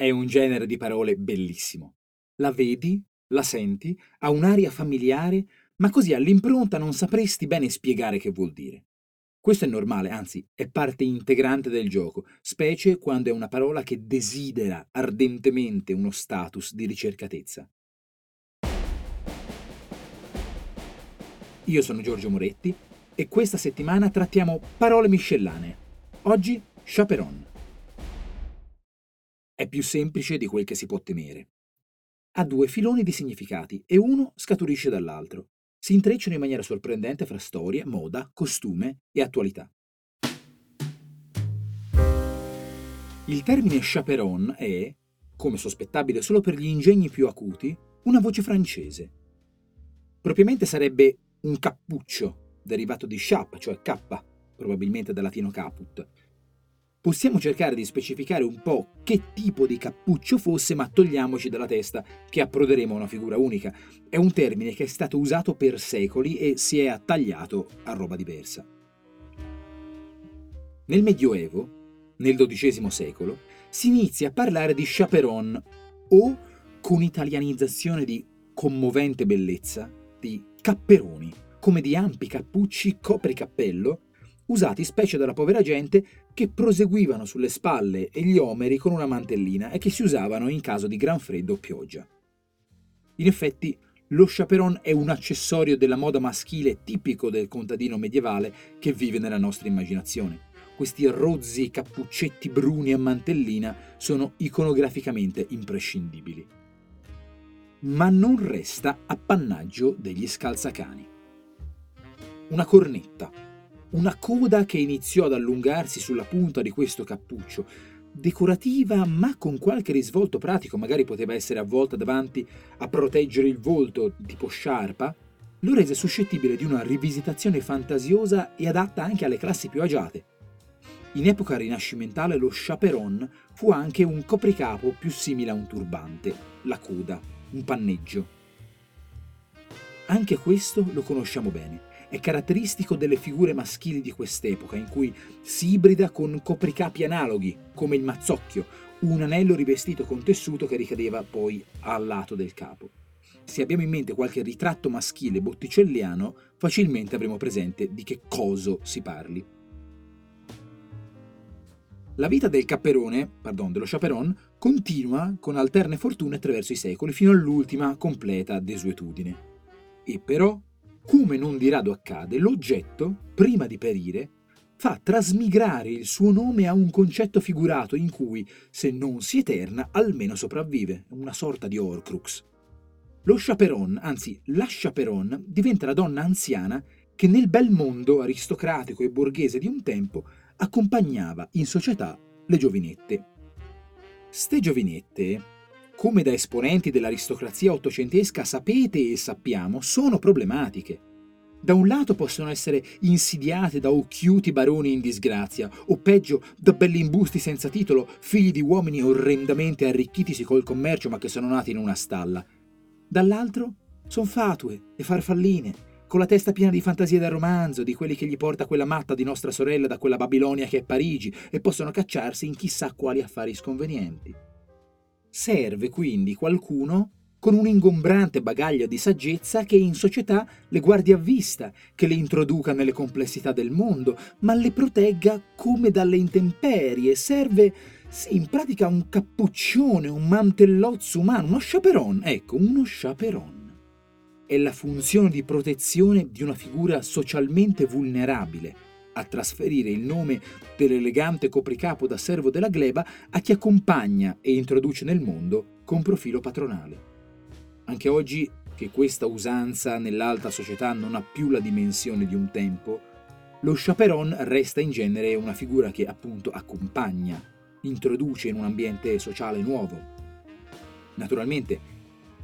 È un genere di parole bellissimo. La vedi, la senti, ha un'aria familiare, ma così all'impronta non sapresti bene spiegare che vuol dire. Questo è normale, anzi, è parte integrante del gioco, specie quando è una parola che desidera ardentemente uno status di ricercatezza. Io sono Giorgio Moretti e questa settimana trattiamo parole miscellanee. Oggi, chaperon. È più semplice di quel che si può temere. Ha due filoni di significati e uno scaturisce dall'altro. Si intrecciano in maniera sorprendente fra storia, moda, costume e attualità. Il termine chaperon è, come sospettabile solo per gli ingegni più acuti, una voce francese. Propriamente sarebbe un cappuccio, derivato di chape, cioè cappa, probabilmente dal latino caput. Possiamo cercare di specificare un po' che tipo di cappuccio fosse, ma togliamoci dalla testa che approderemo a una figura unica. È un termine che è stato usato per secoli e si è attagliato a roba diversa. Nel Medioevo, nel XII secolo, si inizia a parlare di chaperon o, con italianizzazione di commovente bellezza, di capperoni, come di ampi cappucci copricappello, usati specie dalla povera gente che proseguivano sulle spalle e gli omeri con una mantellina e che si usavano in caso di gran freddo o pioggia. In effetti, lo chaperon è un accessorio della moda maschile tipico del contadino medievale che vive nella nostra immaginazione. Questi rozzi cappuccetti bruni a mantellina sono iconograficamente imprescindibili. Ma non resta appannaggio degli scalzacani. Una cornetta, una coda che iniziò ad allungarsi sulla punta di questo cappuccio, decorativa ma con qualche risvolto pratico, magari poteva essere avvolta davanti a proteggere il volto, tipo sciarpa, lo rese suscettibile di una rivisitazione fantasiosa e adatta anche alle classi più agiate. In epoca rinascimentale lo chaperon fu anche un copricapo più simile a un turbante, la coda, un panneggio. Anche questo lo conosciamo bene. È caratteristico delle figure maschili di quest'epoca, in cui si ibrida con copricapi analoghi, come il mazzocchio, un anello rivestito con tessuto che ricadeva poi al lato del capo. Se abbiamo in mente qualche ritratto maschile botticelliano, facilmente avremo presente di che coso si parli. La vita dello chaperon, continua con alterne fortune attraverso i secoli, fino all'ultima completa desuetudine. E però, come non di rado accade, l'oggetto, prima di perire, fa trasmigrare il suo nome a un concetto figurato in cui, se non si eterna, almeno sopravvive, una sorta di Horcrux. Lo chaperon, anzi la chaperon, diventa la donna anziana che nel bel mondo aristocratico e borghese di un tempo accompagnava in società le giovinette. Ste giovinette, come da esponenti dell'aristocrazia ottocentesca sapete e sappiamo, sono problematiche. Da un lato possono essere insidiate da occhiuti baroni in disgrazia, o peggio, da bellimbusti senza titolo, figli di uomini orrendamente arricchitisi col commercio ma che sono nati in una stalla. Dall'altro sono fatue e farfalline, con la testa piena di fantasie da romanzo, di quelli che gli porta quella matta di nostra sorella da quella Babilonia che è Parigi, e possono cacciarsi in chissà quali affari sconvenienti. Serve quindi qualcuno con un ingombrante bagaglio di saggezza che in società le guardi a vista, che le introduca nelle complessità del mondo, ma le protegga come dalle intemperie. Serve, sì, in pratica un cappuccione, un mantellozzo umano, uno chaperon. Ecco, uno chaperon. È la funzione di protezione di una figura socialmente vulnerabile a trasferire il nome dell'elegante copricapo da servo della gleba a chi accompagna e introduce nel mondo con profilo patronale. Anche oggi, che questa usanza nell'alta società non ha più la dimensione di un tempo, lo chaperon resta in genere una figura che appunto accompagna, introduce in un ambiente sociale nuovo. Naturalmente,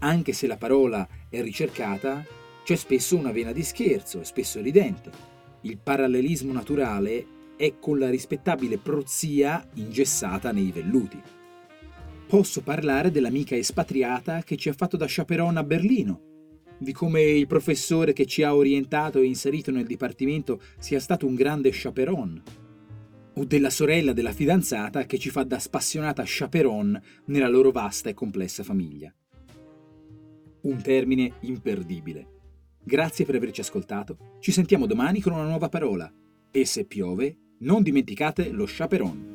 anche se la parola è ricercata, c'è spesso una vena di scherzo, è spesso ridente. Il parallelismo naturale è con la rispettabile prozia ingessata nei velluti. Posso parlare dell'amica espatriata che ci ha fatto da chaperon a Berlino, di come il professore che ci ha orientato e inserito nel dipartimento sia stato un grande chaperon. o della sorella della fidanzata che ci fa da spassionata chaperon nella loro vasta e complessa famiglia. Un termine imperdibile. Grazie per averci ascoltato, ci sentiamo domani con una nuova parola e se piove non dimenticate lo chaperon.